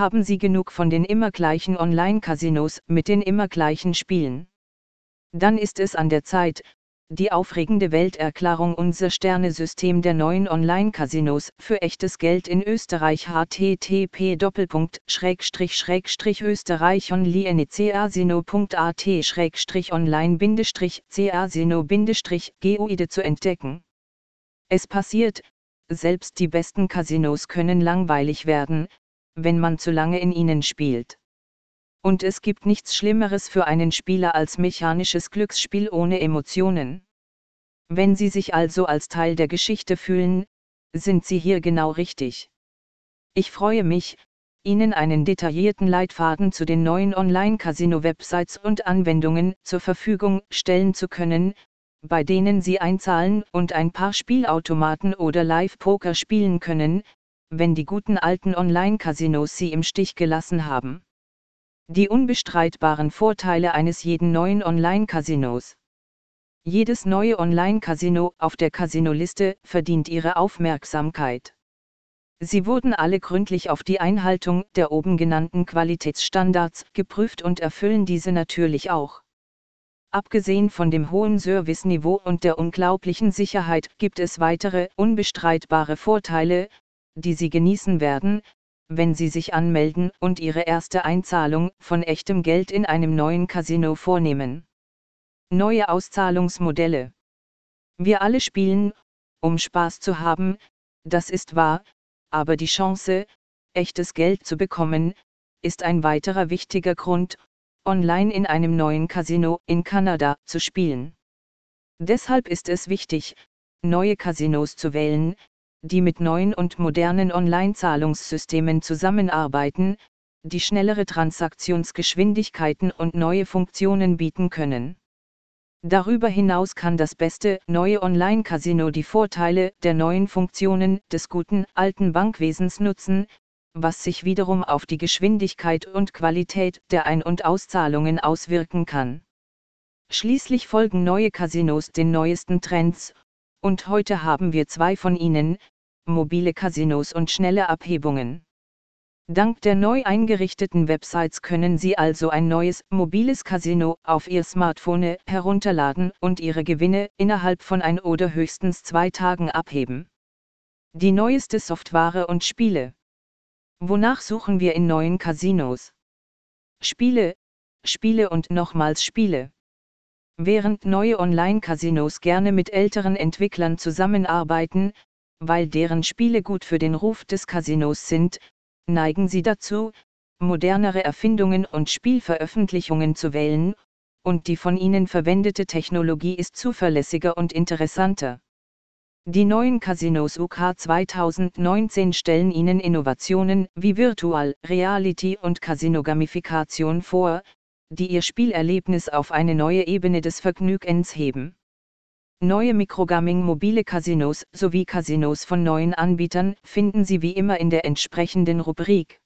Haben Sie genug von den immer gleichen Online-Casinos mit den immer gleichen Spielen? Dann ist es an der Zeit, die aufregende Welterklärung unser Sternesystem der neuen Online-Casinos für echtes Geld in Österreich http://österreich-online-casino.at/online-casino-guide zu entdecken. Es passiert, selbst die besten Casinos können langweilig werden, wenn man zu lange in ihnen spielt. Und es gibt nichts Schlimmeres für einen Spieler als mechanisches Glücksspiel ohne Emotionen. Wenn Sie sich also als Teil der Geschichte fühlen, sind Sie hier genau richtig. Ich freue mich, Ihnen einen detaillierten Leitfaden zu den neuen Online-Casino-Websites und Anwendungen zur Verfügung stellen zu können, bei denen Sie einzahlen und ein paar Spielautomaten oder Live-Poker spielen können, wenn die guten alten Online-Casinos Sie im Stich gelassen haben. Die unbestreitbaren Vorteile eines jeden neuen Online-Casinos. Jedes neue Online-Casino auf der Casinoliste verdient Ihre Aufmerksamkeit. Sie wurden alle gründlich auf die Einhaltung der oben genannten Qualitätsstandards geprüft und erfüllen diese natürlich auch. Abgesehen von dem hohen Serviceniveau und der unglaublichen Sicherheit gibt es weitere unbestreitbare Vorteile, die Sie genießen werden, wenn Sie sich anmelden und Ihre erste Einzahlung von echtem Geld in einem neuen Casino vornehmen. Neue Auszahlungsmodelle. Wir alle spielen, um Spaß zu haben, das ist wahr, aber die Chance, echtes Geld zu bekommen, ist ein weiterer wichtiger Grund, online in einem neuen Casino in Kanada zu spielen. Deshalb ist es wichtig, neue Casinos zu wählen, die mit neuen und modernen Online-Zahlungssystemen zusammenarbeiten, die schnellere Transaktionsgeschwindigkeiten und neue Funktionen bieten können. Darüber hinaus kann das beste neue Online-Casino die Vorteile der neuen Funktionen des guten alten Bankwesens nutzen, was sich wiederum auf die Geschwindigkeit und Qualität der Ein- und Auszahlungen auswirken kann. Schließlich folgen neue Casinos den neuesten Trends, und heute haben wir zwei von ihnen, mobile Casinos und schnelle Abhebungen. Dank der neu eingerichteten Websites können Sie also ein neues mobiles Casino auf Ihr Smartphone herunterladen und Ihre Gewinne innerhalb von ein oder höchstens 2 Tagen abheben. Die neueste Software und Spiele. Wonach suchen wir in neuen Casinos? Spiele, Spiele und nochmals Spiele. Während neue Online-Casinos gerne mit älteren Entwicklern zusammenarbeiten, weil deren Spiele gut für den Ruf des Casinos sind, neigen sie dazu, modernere Erfindungen und Spielveröffentlichungen zu wählen, und die von ihnen verwendete Technologie ist zuverlässiger und interessanter. Die neuen Casinos UK 2019 stellen ihnen Innovationen wie Virtual Reality und Casino-Gamifikation vor, die ihr Spielerlebnis auf eine neue Ebene des Vergnügens heben. Neue Microgaming-mobile Casinos sowie Casinos von neuen Anbietern finden Sie wie immer in der entsprechenden Rubrik.